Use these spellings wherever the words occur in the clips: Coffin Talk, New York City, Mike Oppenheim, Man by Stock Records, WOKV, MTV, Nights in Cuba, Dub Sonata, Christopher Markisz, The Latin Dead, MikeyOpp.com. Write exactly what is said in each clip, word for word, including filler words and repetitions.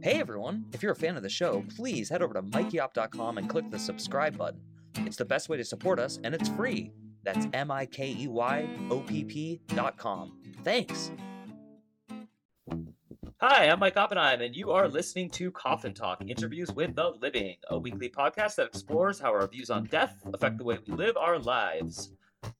Hey everyone, if you're a fan of the show, please head over to Mikey Opp dot com and click the subscribe button. It's the best way to support us, and it's free. That's M I K E Y O P P dot com. Thanks! Hi, I'm Mike Oppenheim, and you are listening to Coffin Talk, Interviews with the Living, a weekly podcast that explores how our views on death affect the way we live our lives.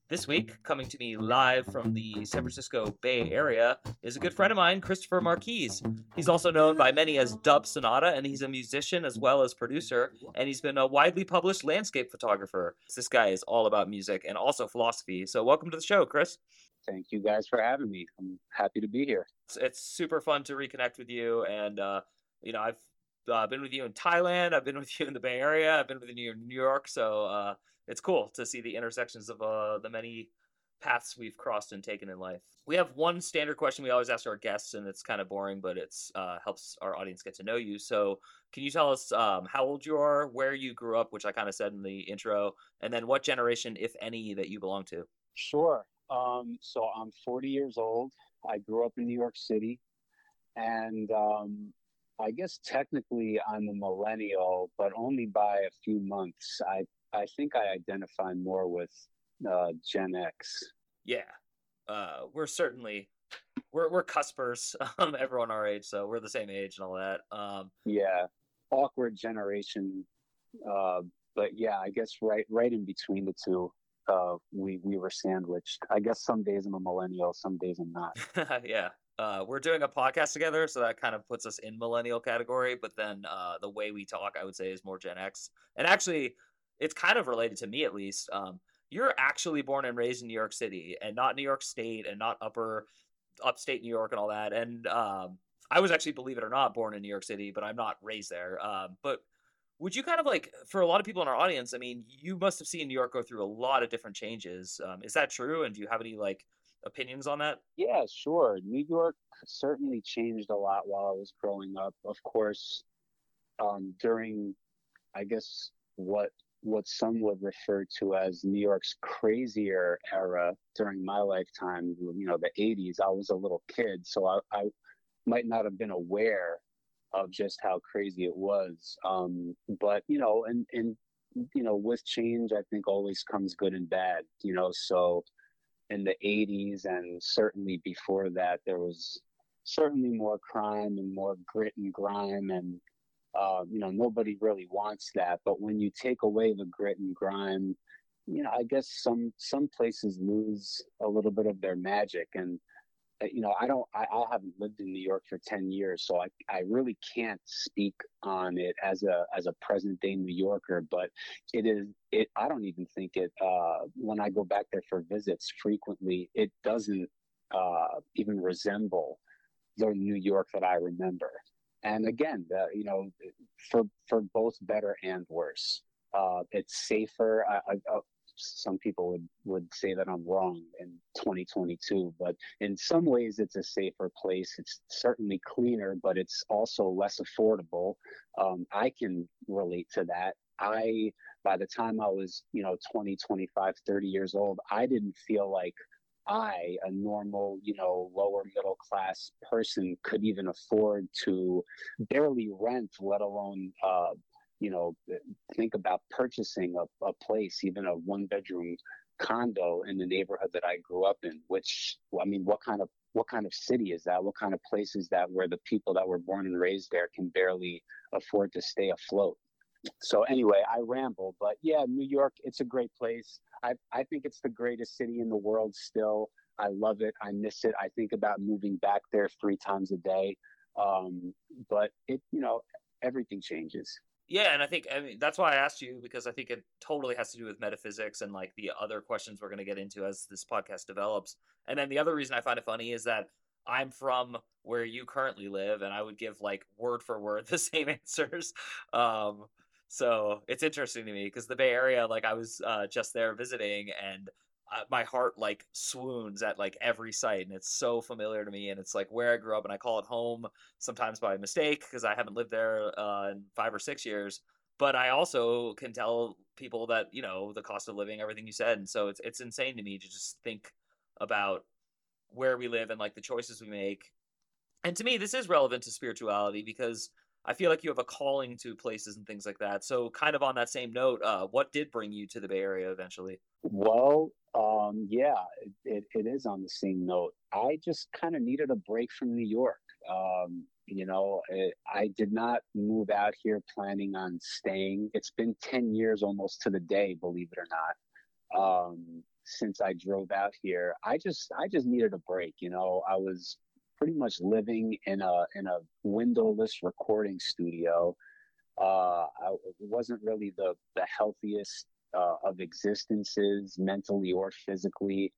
This week, coming to me live from the San Francisco Bay Area, is a good friend of mine, Christopher Markisz. He's also known by many as Dub Sonata, and he's a musician as well as producer, and he's been a widely published landscape photographer. This guy is all about music and also philosophy, so welcome to the show, Chris. Thank you guys for having me. I'm happy to be here. It's super fun to reconnect with you. And, uh, you know, I've uh, been with you in Thailand. I've been with you in the Bay Area. I've been with you in New York. So uh, it's cool to see the intersections of uh, the many paths we've crossed and taken in life. We have one standard question we always ask our guests, and it's kind of boring, but it's uh, helps our audience get to know you. So can you tell us um, how old you are, where you grew up, which I kind of said in the intro, and then what generation, if any, that you belong to? Sure. Um, so I'm forty years old. I grew up in New York City, and um, I guess technically I'm a millennial, but only by a few months. I, I think I identify more with uh, Gen X. Yeah, uh, we're certainly we're we're cuspers. Um, everyone our age, so we're the same age and all that. Um, yeah, awkward generation, uh, but yeah, I guess right right in between the two. Uh, we we were sandwiched. I guess some days I'm a millennial, some days I'm not. yeah, uh, we're doing a podcast together, so that kind of puts us in millennial category. But then uh, the way we talk, I would say, is more Gen X. And actually, it's kind of related to me, at least. Um, you're actually born and raised in New York City, and not New York State, and not upper upstate New York, and all that. And um, I was actually, believe it or not, born in New York City, but I'm not raised there. Um, but would you kind of like, for a lot of people in our audience, I mean, you must have seen New York go through a lot of different changes. Um, is that true? And do you have any like opinions on that? Yeah, sure. New York certainly changed a lot while I was growing up. Of course, um, during, I guess, what what some would refer to as New York's crazier era during my lifetime, you know, the eighties, I was a little kid, so I, I might not have been aware of just how crazy it was. Um, but, you know, and, and, you know, with change, I think always comes good and bad, you know, so in the eighties and certainly before that, there was certainly more crime and more grit and grime. And, uh, you know, nobody really wants that. But when you take away the grit and grime, you know, I guess some, some places lose a little bit of their magic. And, you know, I don't, I, I haven't lived in New York for ten years, so I, I really can't speak on it as a, as a present day New Yorker, but it is, it, I don't even think it, uh, when I go back there for visits frequently, it doesn't uh, even resemble the New York that I remember. And again, the, you know, for, for both better and worse, uh, it's safer. I, I, I Some people would, would say that I'm wrong in twenty twenty-two, but in some ways it's a safer place. It's certainly cleaner, but it's also less affordable. Um, I can relate to that. I, by the time I was, you know, twenty, twenty-five, thirty years old, I didn't feel like I, a normal, you know, lower middle class person, could even afford to barely rent, let alone, uh, you know, think about purchasing a, a place, even a one bedroom condo in the neighborhood that I grew up in, which, I mean, what kind of, what kind of city is that? What kind of place is that where the people that were born and raised there can barely afford to stay afloat? So anyway, I ramble, but yeah, New York, it's a great place. I I think it's the greatest city in the world still. I love it. I miss it. I think about moving back there three times a day. Um, but it, you know, everything changes. Yeah, and I think, I mean, that's why I asked you, because I think it totally has to do with metaphysics and like the other questions we're going to get into as this podcast develops. And then the other reason I find it funny is that I'm from where you currently live, and I would give like word for word the same answers. Um, so it's interesting to me because the Bay Area, like I was uh, just there visiting, and uh, my heart like swoons at like every site, and it's so familiar to me, and it's like where I grew up, and I call it home sometimes by mistake because I haven't lived there uh, in five or six years. But I also can tell people that, you know, the cost of living, everything you said, and so it's it's insane to me to just think about where we live and like the choices we make. And to me, this is relevant to spirituality because I feel like you have a calling to places and things like that. So kind of on that same note, uh, what did bring you to the Bay Area eventually? Well, um, yeah, it, it is on the same note. I just kind of needed a break from New York. Um, you know, it, I did not move out here planning on staying. It's been ten years almost to the day, believe it or not, um, since I drove out here. I just, I just needed a break. You know, I was pretty much living in a in a windowless recording studio. Uh, I, it wasn't really the the healthiest uh, of existences, mentally or physically.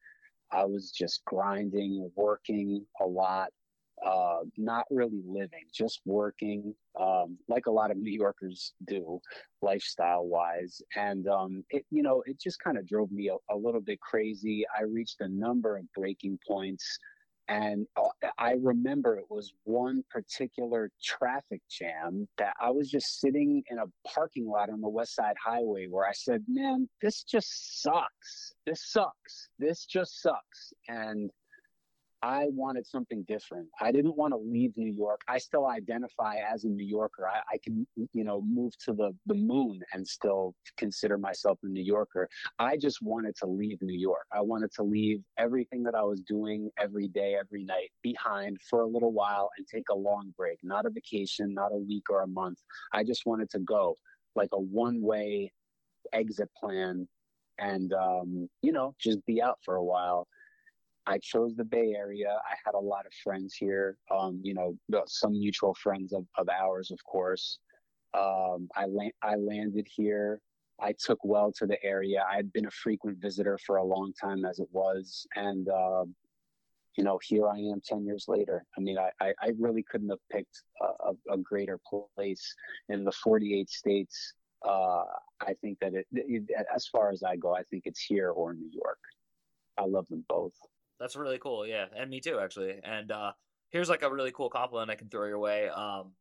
I was just grinding, working a lot, uh, not really living, just working, um, like a lot of New Yorkers do, lifestyle-wise. And um, it, you know, it just kind of drove me a, a little bit crazy. I reached a number of breaking points. And I remember it was one particular traffic jam that I was just sitting in a parking lot on the West Side Highway where I said, man, this just sucks. This sucks. This just sucks. And I wanted something different. I didn't want to leave New York. I still identify as a New Yorker. I, I can, you know, move to the, the moon and still consider myself a New Yorker. I just wanted to leave New York. I wanted to leave everything that I was doing every day, every night behind for a little while and take a long break, not a vacation, not a week or a month. I just wanted to go like a one-way exit plan and, um, you know, just be out for a while. I chose the Bay Area. I had a lot of friends here, um, you know, some mutual friends of, of ours, of course. Um, I, la- I landed here. I took well to the area. I had been a frequent visitor for a long time as it was. And, uh, you know, here I am ten years later. I mean, I, I, I really couldn't have picked a, a, a greater place in the forty-eight states. Uh, I think that it, it, as far as I go, I think it's here or New York. I love them both. That's really cool. Yeah. And me too, actually. And uh, here's like a really cool compliment I can throw your way. Um,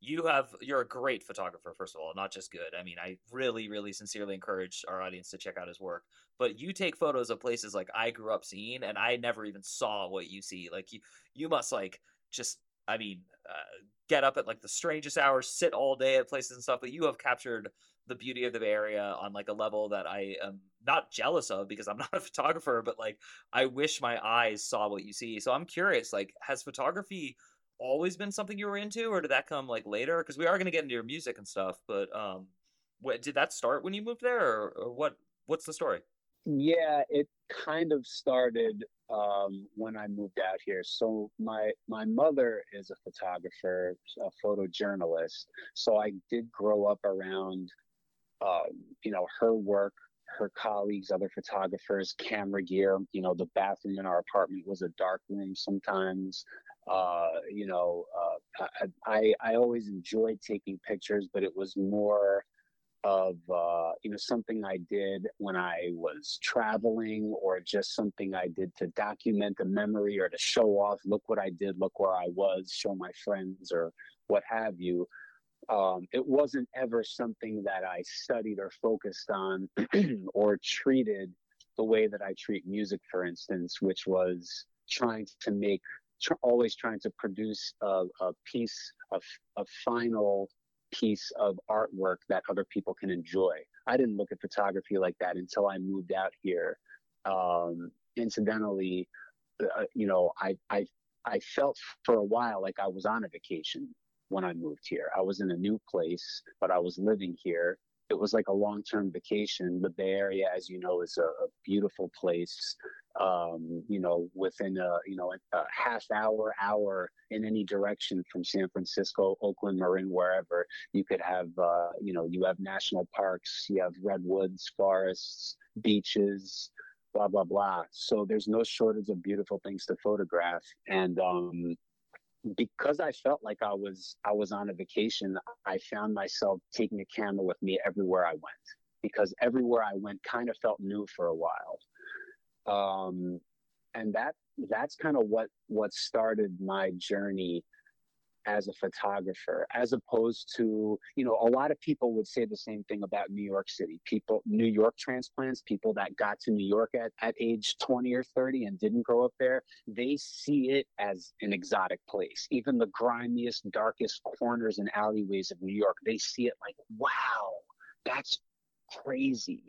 you have, you're a great photographer, first of all, not just good. I mean, I really, really sincerely encourage our audience to check out his work, but you take photos of places like I grew up seeing, and I never even saw what you see. Like you, you must like, just, I mean, uh, get up at like the strangest hours, sit all day at places and stuff, but you have captured the beauty of the Bay Area on like a level that I am not jealous of because I'm not a photographer, but like, I wish my eyes saw what you see. So I'm curious, like, has photography always been something you were into, or did that come like later? Cause we are going to get into your music and stuff, but um, what, did that start when you moved there or, or what, what's the story? Yeah, it kind of started um, when I moved out here. So my my mother is a photographer, a photojournalist. So I did grow up around, uh, you know, her work, her colleagues, other photographers, camera gear. You know, the bathroom in our apartment was a dark room sometimes. Uh, you know, uh, I, I I always enjoyed taking pictures, but it was more of, uh, you know, something I did when I was traveling or just something I did to document a memory or to show off, look what I did, look where I was, show my friends or what have you. Um, it wasn't ever something that I studied or focused on or treated the way that I treat music, for instance, which was trying to make, tr- always trying to produce a, a piece, a, a final piece of artwork that other people can enjoy. I didn't look at photography like that until I moved out here. Um, incidentally, uh, you know, I, I, I felt for a while like I was on a vacation when I moved here. I was in a new place, but I was living here. It was like a long-term vacation. The Bay Area, as you know, is a, a beautiful place. Um, you know, within a, you know, a, a half hour, hour in any direction from San Francisco, Oakland, Marin, wherever, you could have, uh, you know, you have national parks, you have redwoods, forests, beaches, blah, blah, blah. So there's no shortage of beautiful things to photograph. And um, because I felt like I was, I was on a vacation, I found myself taking a camera with me everywhere I went, because everywhere I went kind of felt new for a while. Um, and that, that's kind of what, what started my journey as a photographer, as opposed to, you know, a lot of people would say the same thing about New York City. People, New York transplants, people that got to New York at, at age twenty or thirty and didn't grow up there, they see it as an exotic place. Even the grimiest, darkest corners and alleyways of New York, they see it like, wow, that's crazy.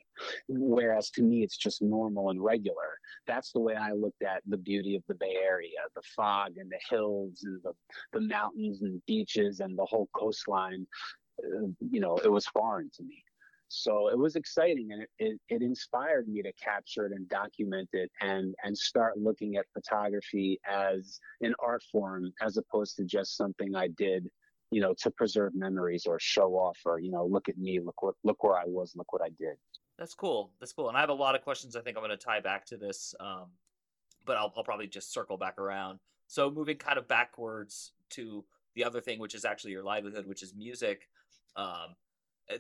Whereas to me, it's just normal and regular. That's the way I looked at the beauty of the Bay Area, the fog and the hills and the, the mountains and beaches and the whole coastline. Uh, you know, it was foreign to me. So it was exciting, and it, it, it inspired me to capture it and document it and, and start looking at photography as an art form, as opposed to just something I did, you know, to preserve memories or show off or, you know, look at me, look what, look where I was, look what I did. That's cool. That's cool. And I have a lot of questions I think I'm going to tie back to this, um, but I'll, I'll probably just circle back around. So moving kind of backwards to the other thing, which is actually your livelihood, which is music. Um,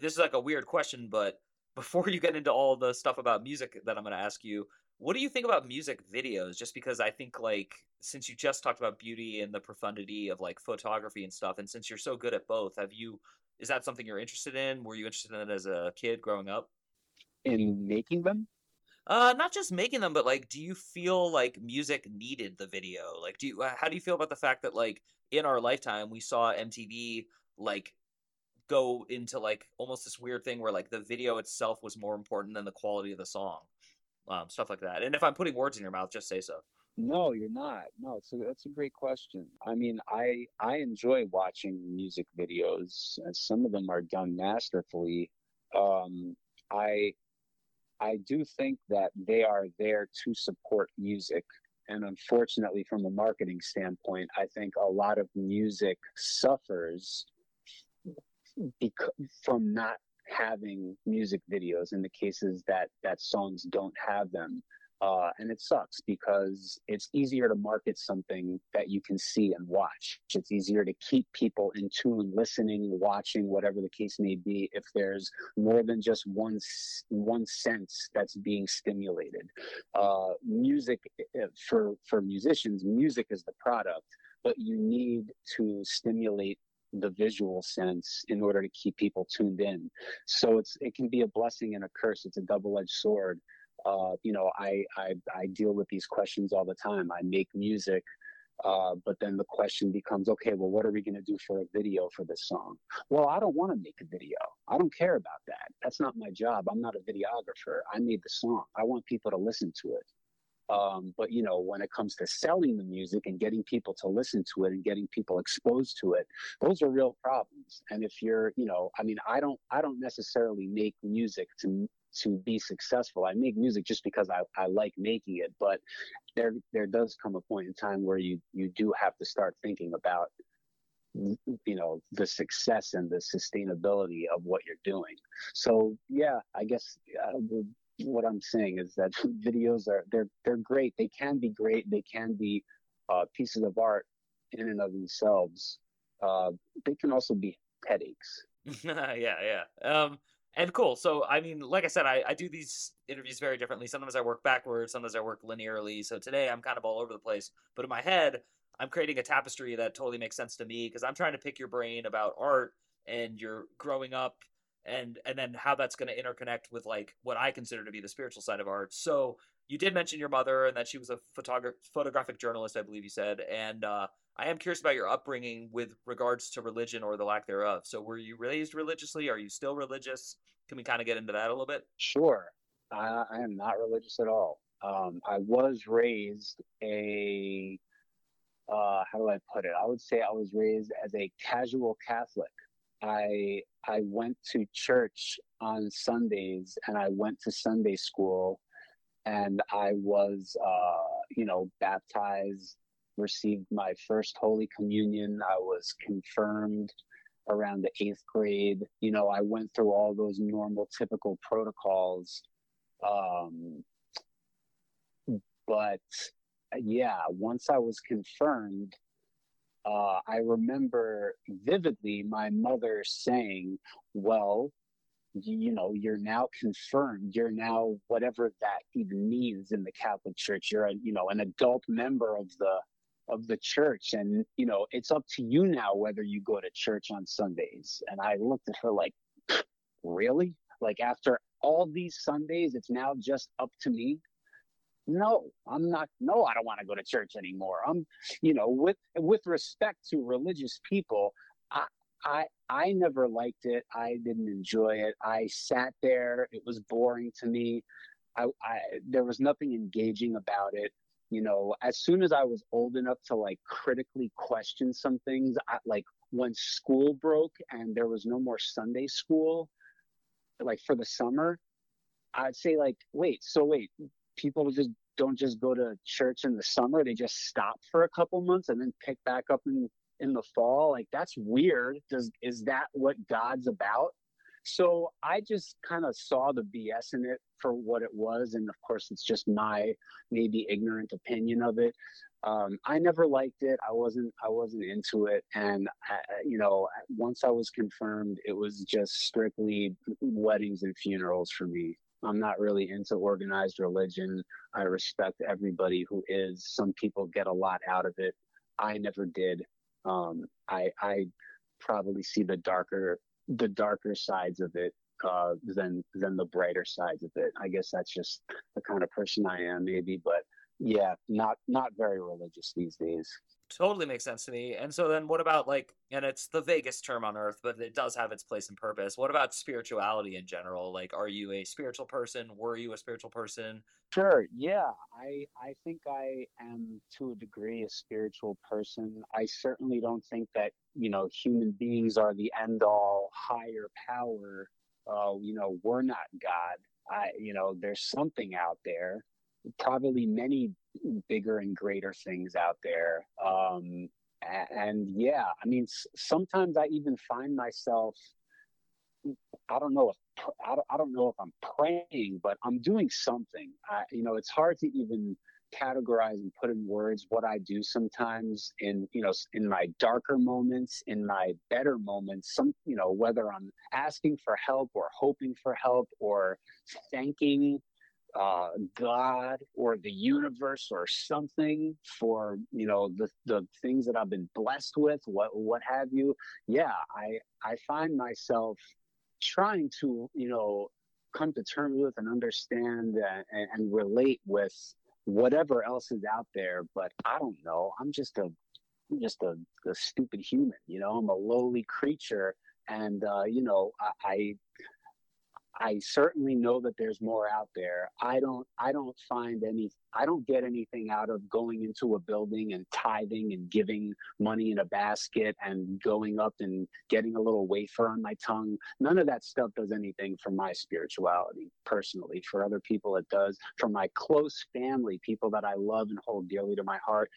this is like a weird question, but before you get into all the stuff about music that I'm going to ask you, what do you think about music videos? Just because I think, like, since you just talked about beauty and the profundity of like photography and stuff, and since you're so good at both, have you, is that something you're interested in? Were you interested in it as a kid growing up? In making them? Uh, not just making them, but like, do you feel like music needed the video? Like, do you, how do you feel about the fact that like in our lifetime, we saw M T V like go into like almost this weird thing where like the video itself was more important than the quality of the song? Um, stuff like that. And if I'm putting words in your mouth, just say so. No, you're not. No, it's a, that's a great question. I mean, I I enjoy watching music videos, and some of them are done masterfully. Um, I I do think that they are there to support music. And unfortunately, from a marketing standpoint, I think a lot of music suffers because, from not having music videos in the cases that that songs don't have them, uh and it sucks because it's easier to market something that you can see and watch. It's easier to keep people in tune, listening, watching, whatever the case may be, if there's more than just one one sense that's being stimulated. Uh music, for for musicians, music is the product, but you need to stimulate the visual sense in order to keep people tuned in. So it's it can be a blessing and a curse. It's a double-edged sword. Uh, you know, I, I I deal with these questions all the time. I make music, uh, but then the question becomes, okay, well, what are we going to do for a video for this song? Well, I don't want to make a video. I don't care about that. That's not my job. I'm not a videographer. I made the song. I want people to listen to it. Um, but, you know, when it comes to selling the music and getting people to listen to it and getting people exposed to it, those are real problems. And if you're, you know, I mean, I don't I don't necessarily make music to to be successful. I make music just because I, I like making it. But there there does come a point in time where you, you do have to start thinking about, you know, the success and the sustainability of what you're doing. So, yeah, I guess uh, the, what I'm saying is that videos are they're they're great. They can be great. They can be uh, pieces of art in and of themselves. Uh, they can also be headaches. yeah, yeah. Um, and cool. So, I mean, like I said, I, I do these interviews very differently. Sometimes I work backwards. Sometimes I work linearly. So today I'm kind of all over the place. But in my head, I'm creating a tapestry that totally makes sense to me because I'm trying to pick your brain about art and your growing up. And and then how that's going to interconnect with like what I consider to be the spiritual side of art. So you did mention your mother and that she was a photograph photographic journalist, I believe you said. And uh, I am curious about your upbringing with regards to religion or the lack thereof. So were you raised religiously? Are you still religious? Can we kind of get into that a little bit? Sure. I, I am not religious at all. Um, I was raised a, uh, how do I put it? I would say I was raised as a casual Catholic. I I went to church on Sundays and I went to Sunday school and I was, uh, you know, baptized, received my first Holy Communion. I was confirmed around the eighth grade. You know, I went through all those normal, typical protocols. Um, but yeah, once I was confirmed, Uh, I remember vividly my mother saying, well, you know, you're now confirmed. You're now whatever that even means in the Catholic Church. You're, a, you know, an adult member of the of the church. And, you know, it's up to you now whether you go to church on Sundays. And I looked at her like, really? Like, after all these Sundays, it's now just up to me? No, I'm not. No, I don't want to go to church anymore. I'm, you know, with with respect to religious people, I I I never liked it. I didn't enjoy it. I sat there. It was boring to me. I, I there was nothing engaging about it. You know, as soon as I was old enough to like critically question some things, I, like when school broke and there was no more Sunday school, like for the summer, I'd say like, wait, so wait. people just don't just go to church in the summer. They just stop for a couple months and then pick back up in, in the fall. Like, that's weird. Does, is that what God's about? So I just kind of saw the B S in it for what it was. And of course, it's just my maybe ignorant opinion of it. Um, I never liked it. I wasn't, I wasn't into it. And I, you know, once I was confirmed, it was just strictly weddings and funerals for me. I'm not really into organized religion. I respect everybody who is. Some people get a lot out of it. I never did. Um, I, I probably see the darker, the darker sides of it uh, than than the brighter sides of it. I guess that's just the kind of person I am, maybe. But yeah, not not very religious these days. Totally makes sense to me. And so then what about like, and it's the vaguest term on earth, but it does have its place and purpose. What about spirituality in general? Like, are you a spiritual person? Were you a spiritual person? Sure. Yeah. I, I think I am to a degree a spiritual person. I certainly don't think that, you know, human beings are the end all higher power. Uh, you know, we're not God. I, you know, there's something out there, probably many bigger and greater things out there. Um, and, and yeah, I mean, s- sometimes I even find myself, I don't know, if, I, don't, I don't know if I'm praying, but I'm doing something. I, you know, it's hard to even categorize and put in words what I do sometimes in, you know, in my darker moments, in my better moments, some, you know, whether I'm asking for help or hoping for help or thanking Uh, God or the universe or something for, you know, the, the things that I've been blessed with, what what have you. Yeah, I I find myself trying to, you know, come to terms with and understand and, and relate with whatever else is out there. But I don't know. I'm just a I'm just a, a stupid human. You know, I'm a lowly creature, and uh, you know, I. I I certainly know that there's more out there. I don't I don't find any I don't get anything out of going into a building and tithing and giving money in a basket and going up and getting a little wafer on my tongue. None of that stuff does anything for my spirituality personally. For other people it does. For my close family, people that I love and hold dearly to my heart,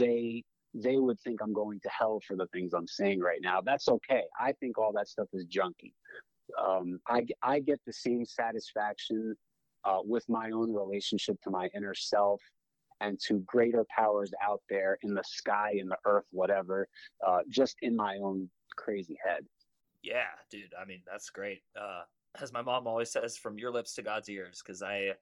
they they would think I'm going to hell for the things I'm saying right now. That's okay. I think all that stuff is junky. Um, I, I get the same satisfaction uh, with my own relationship to my inner self and to greater powers out there in the sky, in the earth, whatever, uh, just in my own crazy head. Yeah, dude. I mean, that's great. Uh, as my mom always says, from your lips to God's ears, because I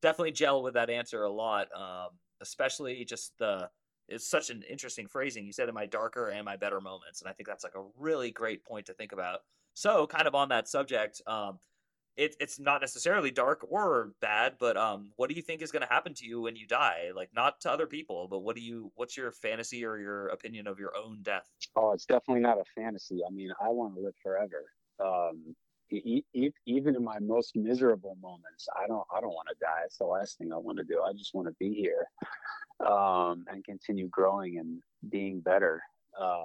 definitely gel with that answer a lot, um, especially just the, it's such an interesting phrasing. You said in my darker and my better moments. And I think that's like a really great point to think about. So kind of on that subject, um, it, it's not necessarily dark or bad, but um, what do you think is going to happen to you when you die? Like, not to other people, but what do you, what's your fantasy or your opinion of your own death? Oh, it's definitely not a fantasy. I mean, I want to live forever. Um, e- e- even in my most miserable moments, I don't, I don't want to die. It's the last thing I want to do. I just want to be here um, and continue growing and being better. Uh,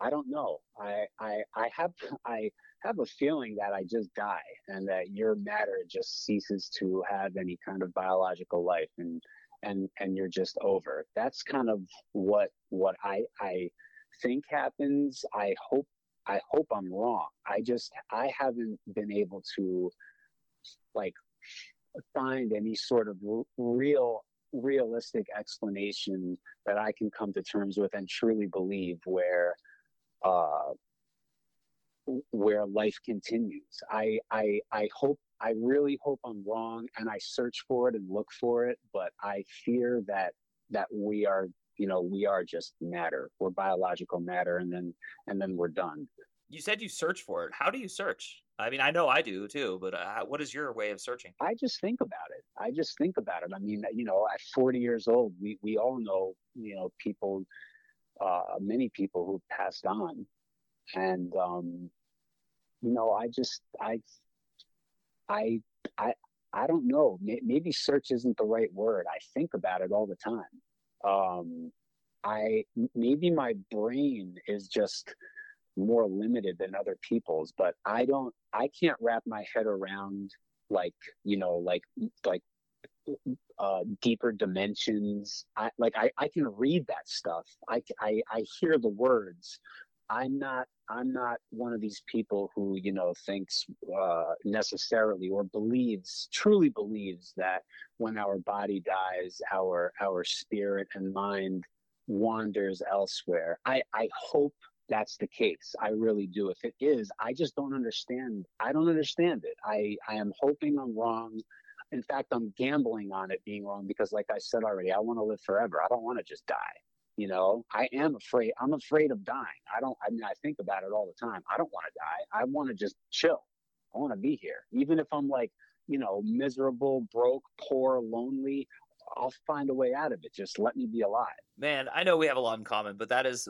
I don't know. I, I I have I have a feeling that I just die and that your matter just ceases to have any kind of biological life and and, and you're just over. That's kind of what what I I think happens. I hope I hope I'm wrong. I just I haven't been able to like find any sort of real realistic explanation that I can come to terms with and truly believe where Uh, where life continues. I, I I hope, I really hope I'm wrong, and I search for it and look for it, but I fear that that we are you know, we are just matter. We're biological matter, and then and then we're done. You said you search for it. How do you search? I mean, I know I do too, but uh, what is your way of searching? I just think about it. I just think about it. I mean, you know, at forty years old, we, we all know, you know, people, uh, many people who passed on. And, um, you know, I just, I, I, I, I don't know. Maybe search isn't the right word. I think about it all the time. Um, I, maybe my brain is just more limited than other people's, but I don't, I can't wrap my head around like, you know, like, like, uh, deeper dimensions. I like, I, I can read that stuff. I, I, I hear the words. I'm not, I'm not one of these people who, you know, thinks uh, necessarily or believes, truly believes that when our body dies, our, our spirit and mind wanders elsewhere. I, I hope that's the case. I really do. If it is, I just don't understand. I don't understand it. I, I am hoping I'm wrong. In fact, I'm gambling on it being wrong because, like I said already, I want to live forever. I don't want to just die. You know, I am afraid. I'm afraid of dying. I don't, I mean, I think about it all the time. I don't want to die. I want to just chill. I want to be here. Even if I'm like, you know, miserable, broke, poor, lonely, I'll find a way out of it. Just let me be alive. Man, I know we have a lot in common, but that is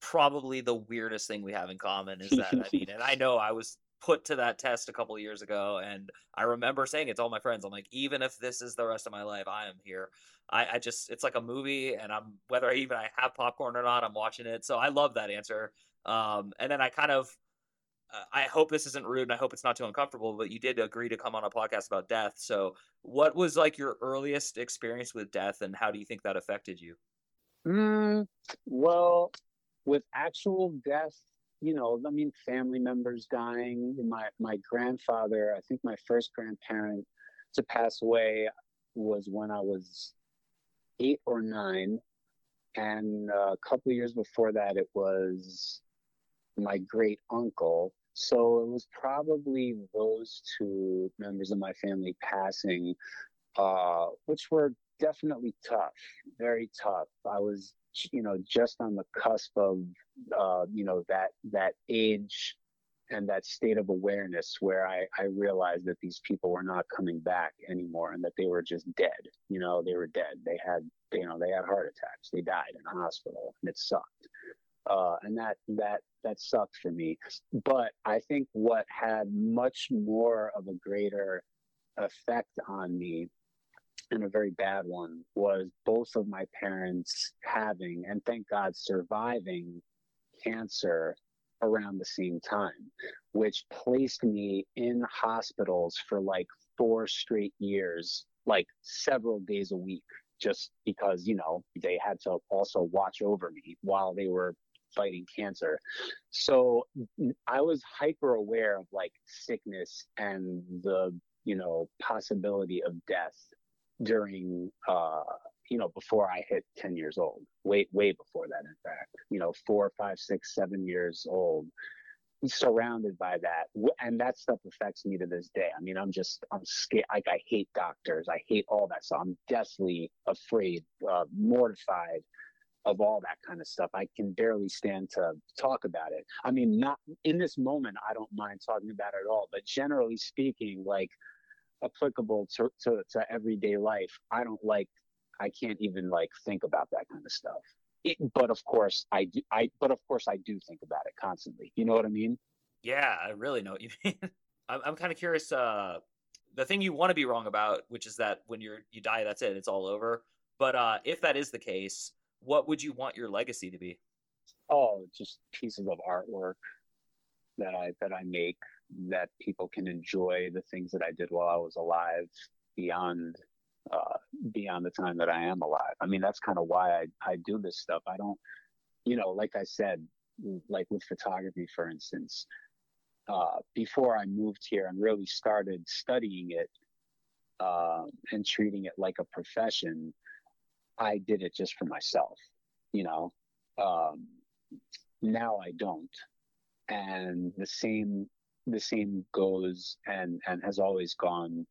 probably the weirdest thing we have in common is that, I mean, and I know I was put to that test a couple of years ago, and I remember saying it to all my friends. I'm like, even if this is the rest of my life, I am here. I, I just, it's like a movie, and I'm, whether I even I have popcorn or not, I'm watching it. So I love that answer. Um, and then I kind of, uh, I hope this isn't rude, and I hope it's not too uncomfortable, but you did agree to come on a podcast about death. So what was like your earliest experience with death, and how do you think that affected you? Mm, well, with actual death, you know, I mean, family members dying. My my grandfather, I think my first grandparent to pass away was when I was eight or nine. And a couple of years before that, it was my great uncle. So it was probably those two members of my family passing, uh, which were definitely tough, very tough. I was, you know, just on the cusp of, uh, you know, that that age and that state of awareness where I, I realized that these people were not coming back anymore and that they were just dead. You know, they were dead. They had, you know, they had heart attacks. They died in the hospital, and it sucked. Uh, and that that that sucked for me. But I think what had much more of a greater effect on me, and a very bad one, was both of my parents having, and thank God surviving, cancer around the same time, which placed me in hospitals for like four straight years, like several days a week, just because, you know, they had to also watch over me while they were fighting cancer. So I was hyper aware of like sickness and the, you know, possibility of death during, uh, you know, before I hit ten years old, way, way before that, in fact, you know, four, five, six, seven years old, surrounded by that. And that stuff affects me to this day. I mean, I'm just, I'm scared. Like, I hate doctors. I hate all that. So I'm deathly afraid, uh, mortified of all that kind of stuff. I can barely stand to talk about it. I mean, not in this moment, I don't mind talking about it at all, but generally speaking, like, applicable to, to to everyday life, I don't like I can't even like think about that kind of stuff. It, but of course I do I but of course I do think about it constantly. You know what I mean? Yeah, I really know what you mean. I'm I'm kind of curious, uh the thing you want to be wrong about, which is that when you're you die, that's it, it's all over. But uh if that is the case, what would you want your legacy to be? Oh, just pieces of artwork that I that I make, that people can enjoy the things that I did while I was alive beyond uh, beyond the time that I am alive. I mean, that's kind of why I, I do this stuff. I don't, you know, like I said, like with photography, for instance, uh, before I moved here and really started studying it uh, and treating it like a profession, I did it just for myself, you know. Um, now I don't. And the same The same goes and, and has always gone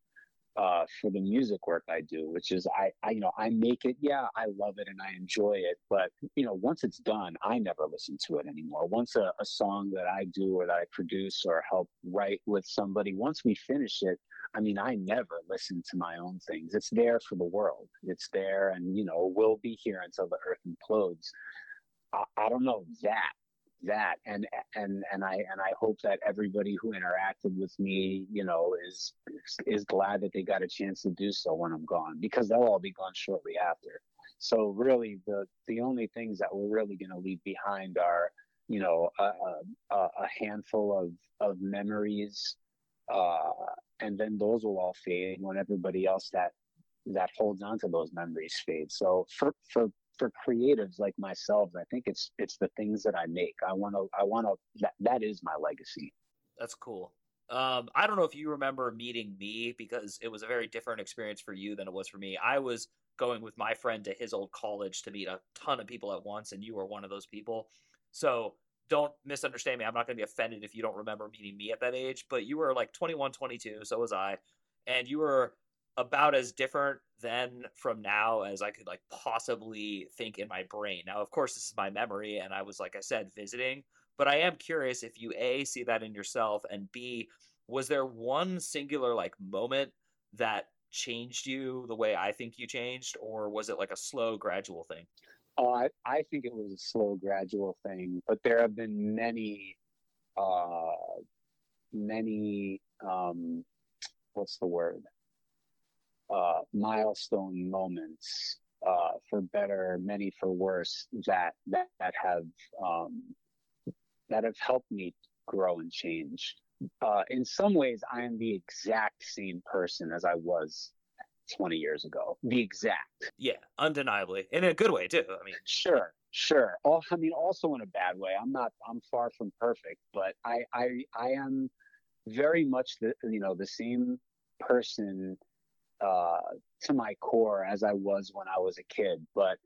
uh, for the music work I do, which is I, I, you know, I make it. Yeah, I love it and I enjoy it. But, you know, once it's done, I never listen to it anymore. Once a, a song that I do or that I produce or help write with somebody, once we finish it, I mean, I never listen to my own things. It's there for the world. It's there and, you know, will be here until the earth implodes. I, I don't know that. that and and and I and I hope that everybody who interacted with me, you know, is is glad that they got a chance to do so when I'm gone, because they'll all be gone shortly after. So really the the only things that we're really going to leave behind are, you know, a, a, a handful of of memories, uh and then those will all fade when everybody else that that holds on to those memories fades. So for for for creatives like myself, I think it's it's the things that I make. I want to, I want to, that, that is my legacy. That's cool. Um, I don't know if you remember meeting me, because it was a very different experience for you than it was for me. I was going with my friend to his old college to meet a ton of people at once, and you were one of those people. So don't misunderstand me. I'm not going to be offended if you don't remember meeting me at that age, but you were like twenty-one, twenty-two. So was I. And you were about as different then from now as I could like possibly think in my brain. Now, of course, this is my memory, and I was, like I said, visiting, but I am curious if you A, see that in yourself, and B, was there one singular like moment that changed you the way I think you changed, or was it like a slow gradual thing? Oh, I, I think it was a slow gradual thing, but there have been many, uh, many, um, what's the word? Uh, milestone moments, uh, for better, many for worse, that that, that have um, that have helped me grow and change. Uh, in some ways, I am the exact same person as I was twenty years ago. The exact, yeah, undeniably, in a good way too. I mean, sure, sure. All, I mean, also in a bad way. I'm not. I'm far from perfect, but I, I, I am very much the, you know, the same person. Uh, to my core as I was when I was a kid, but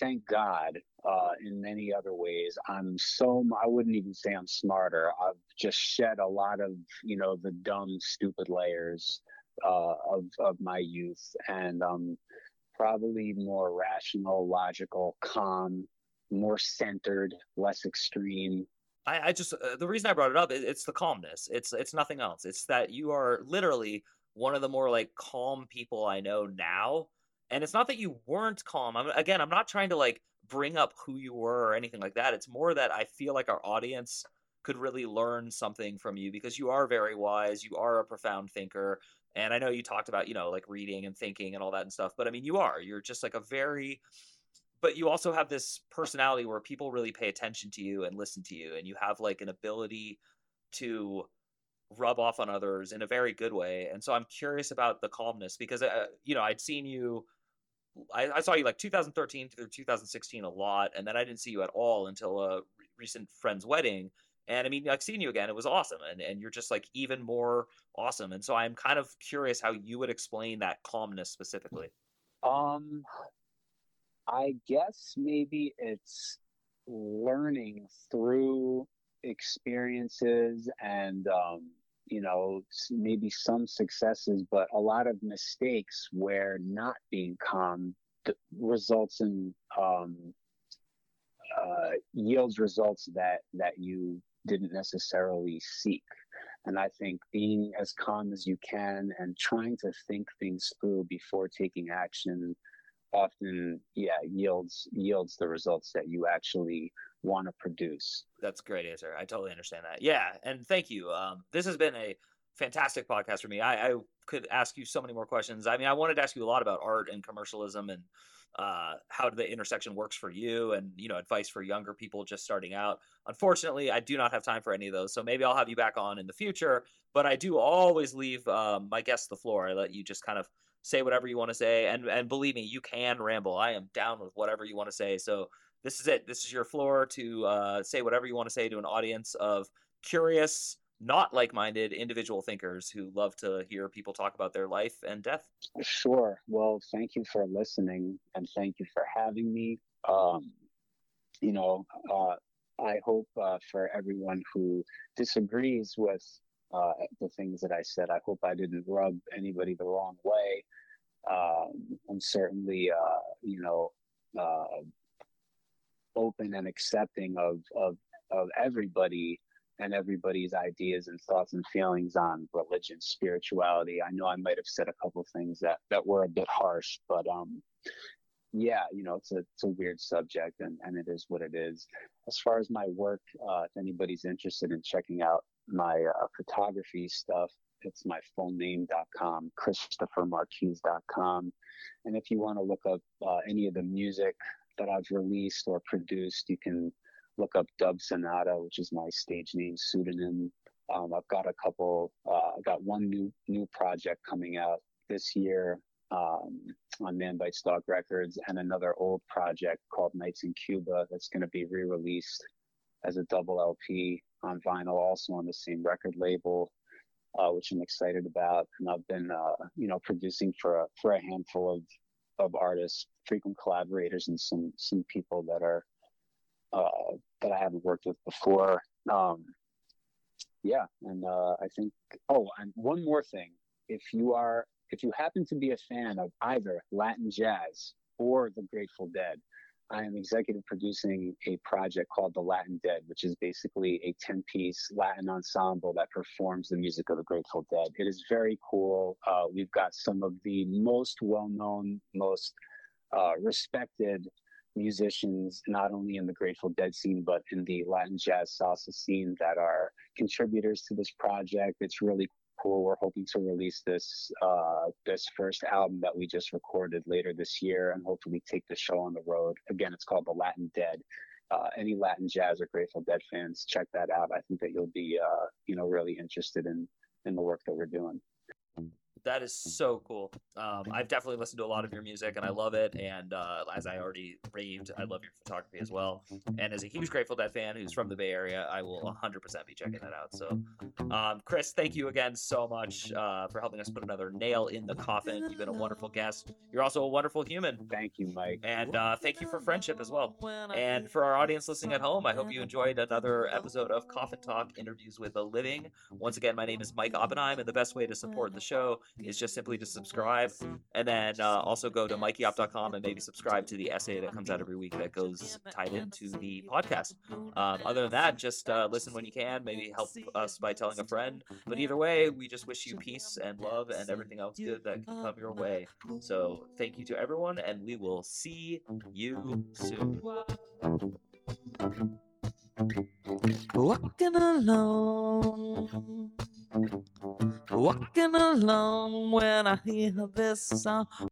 thank God, uh, in many other ways, I'm so, I wouldn't even say I'm smarter. I've just shed a lot of, you know, the dumb, stupid layers, uh, of, of my youth, and um, probably more rational, logical, calm, more centered, less extreme. I, I just, uh, the reason I brought it up, is it's the calmness. It's, it's nothing else. It's that you are literally one of the more like calm people I know now. And it's not that you weren't calm. I'm, again, I'm not trying to like bring up who you were or anything like that. It's more that I feel like our audience could really learn something from you, because you are very wise. You are a profound thinker. And I know you talked about, you know, like reading and thinking and all that and stuff, but I mean, you are, you're just like a very, but you also have this personality where people really pay attention to you and listen to you. And you have like an ability to rub off on others in a very good way. And so I'm curious about the calmness, because uh, you know, I'd seen you, I, I saw you like two thousand thirteen through two thousand sixteen a lot, and then I didn't see you at all until a re- recent friend's wedding. And I mean, like seeing you again, it was awesome, and and you're just like even more awesome. And so I'm kind of curious how you would explain that calmness specifically. Um, I guess maybe it's learning through experiences and um you know, maybe some successes, but a lot of mistakes where not being calm th- results in um, uh, yields results that, that you didn't necessarily seek. And I think being as calm as you can and trying to think things through before taking action often, yeah, yields yields the results that you actually want to produce. That's a great answer. I totally understand that. Yeah, and thank you. Um, this has been a fantastic podcast for me. I, I could ask you so many more questions. I mean, I wanted to ask you a lot about art and commercialism and uh, how the intersection works for you, and you know, advice for younger people just starting out. Unfortunately, I do not have time for any of those, so maybe I'll have you back on in the future. But I do always leave um, my guests the floor. I let you just kind of say whatever you want to say, and and believe me, you can ramble. I am down with whatever you want to say. So this is it. This is your floor to uh, say whatever you want to say to an audience of curious, not like-minded individual thinkers who love to hear people talk about their life and death. Sure. Well, thank you for listening, and thank you for having me. Um, you know, uh, I hope uh, for everyone who disagrees with uh, at the things that I said. I hope I didn't rub anybody the wrong way. Um, I'm certainly, uh, you know, uh, open and accepting of, of, of everybody and everybody's ideas and thoughts and feelings on religion, spirituality. I know I might have said a couple things that, that were a bit harsh, but um, yeah, you know, it's a, it's a weird subject, and, and it is what it is. As far as my work, uh, if anybody's interested in checking out my uh, photography stuff, it's my full name dot com, Christopher Markisz dot com. And if you want to look up uh, any of the music that I've released or produced, you can look up Dub Sonata, which is my stage name pseudonym. Um, I've got a couple, uh, I've got one new new project coming out this year um, on Man by Stock Records, and another old project called Nights in Cuba that's going to be re-released as a double L P on vinyl, also on the same record label. Uh, which I'm excited about, and I've been, uh, you know, producing for a, for a handful of, of artists, frequent collaborators, and some some people that are uh, that I haven't worked with before. Um, yeah, and uh, I think. Oh, and one more thing: if you are, if you happen to be a fan of either Latin jazz or the Grateful Dead, I am executive producing a project called The Latin Dead, which is basically a ten-piece Latin ensemble that performs the music of the Grateful Dead. It is very cool. Uh, we've got some of the most well-known, most uh, respected musicians, not only in the Grateful Dead scene, but in the Latin jazz salsa scene, that are contributors to this project. It's really cool. We're hoping to release this uh, this first album that we just recorded later this year, and hopefully take the show on the road. Again, it's called The Latin Dead. Uh, any Latin jazz or Grateful Dead fans, check that out. I think that you'll be uh, you know, really interested in in the work that we're doing. That is so cool. Um, I've definitely listened to a lot of your music, and I love it. And uh, as I already raved, I love your photography as well. And as a huge Grateful Dead fan who's from the Bay Area, I will one hundred percent be checking that out. So, um, Chris, thank you again so much uh, for helping us put another nail in the coffin. You've been a wonderful guest. You're also a wonderful human. Thank you, Mike. And uh, thank you for friendship as well. And for our audience listening at home, I hope you enjoyed another episode of Coffin Talk, Interviews with the Living. Once again, my name is Mike Oppenheim, and the best way to support the show is just simply to subscribe, and then uh, also go to Mikey Opp dot com and maybe subscribe to the essay that comes out every week that goes tied into the podcast. Um, other than that, just uh, listen when you can, maybe help us by telling a friend. But either way, we just wish you peace and love and everything else good that can come your way. So thank you to everyone, and we will see you soon. Walking alone, walking alone when I hear this song.